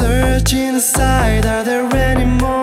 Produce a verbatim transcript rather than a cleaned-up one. Searching inside, are there any more?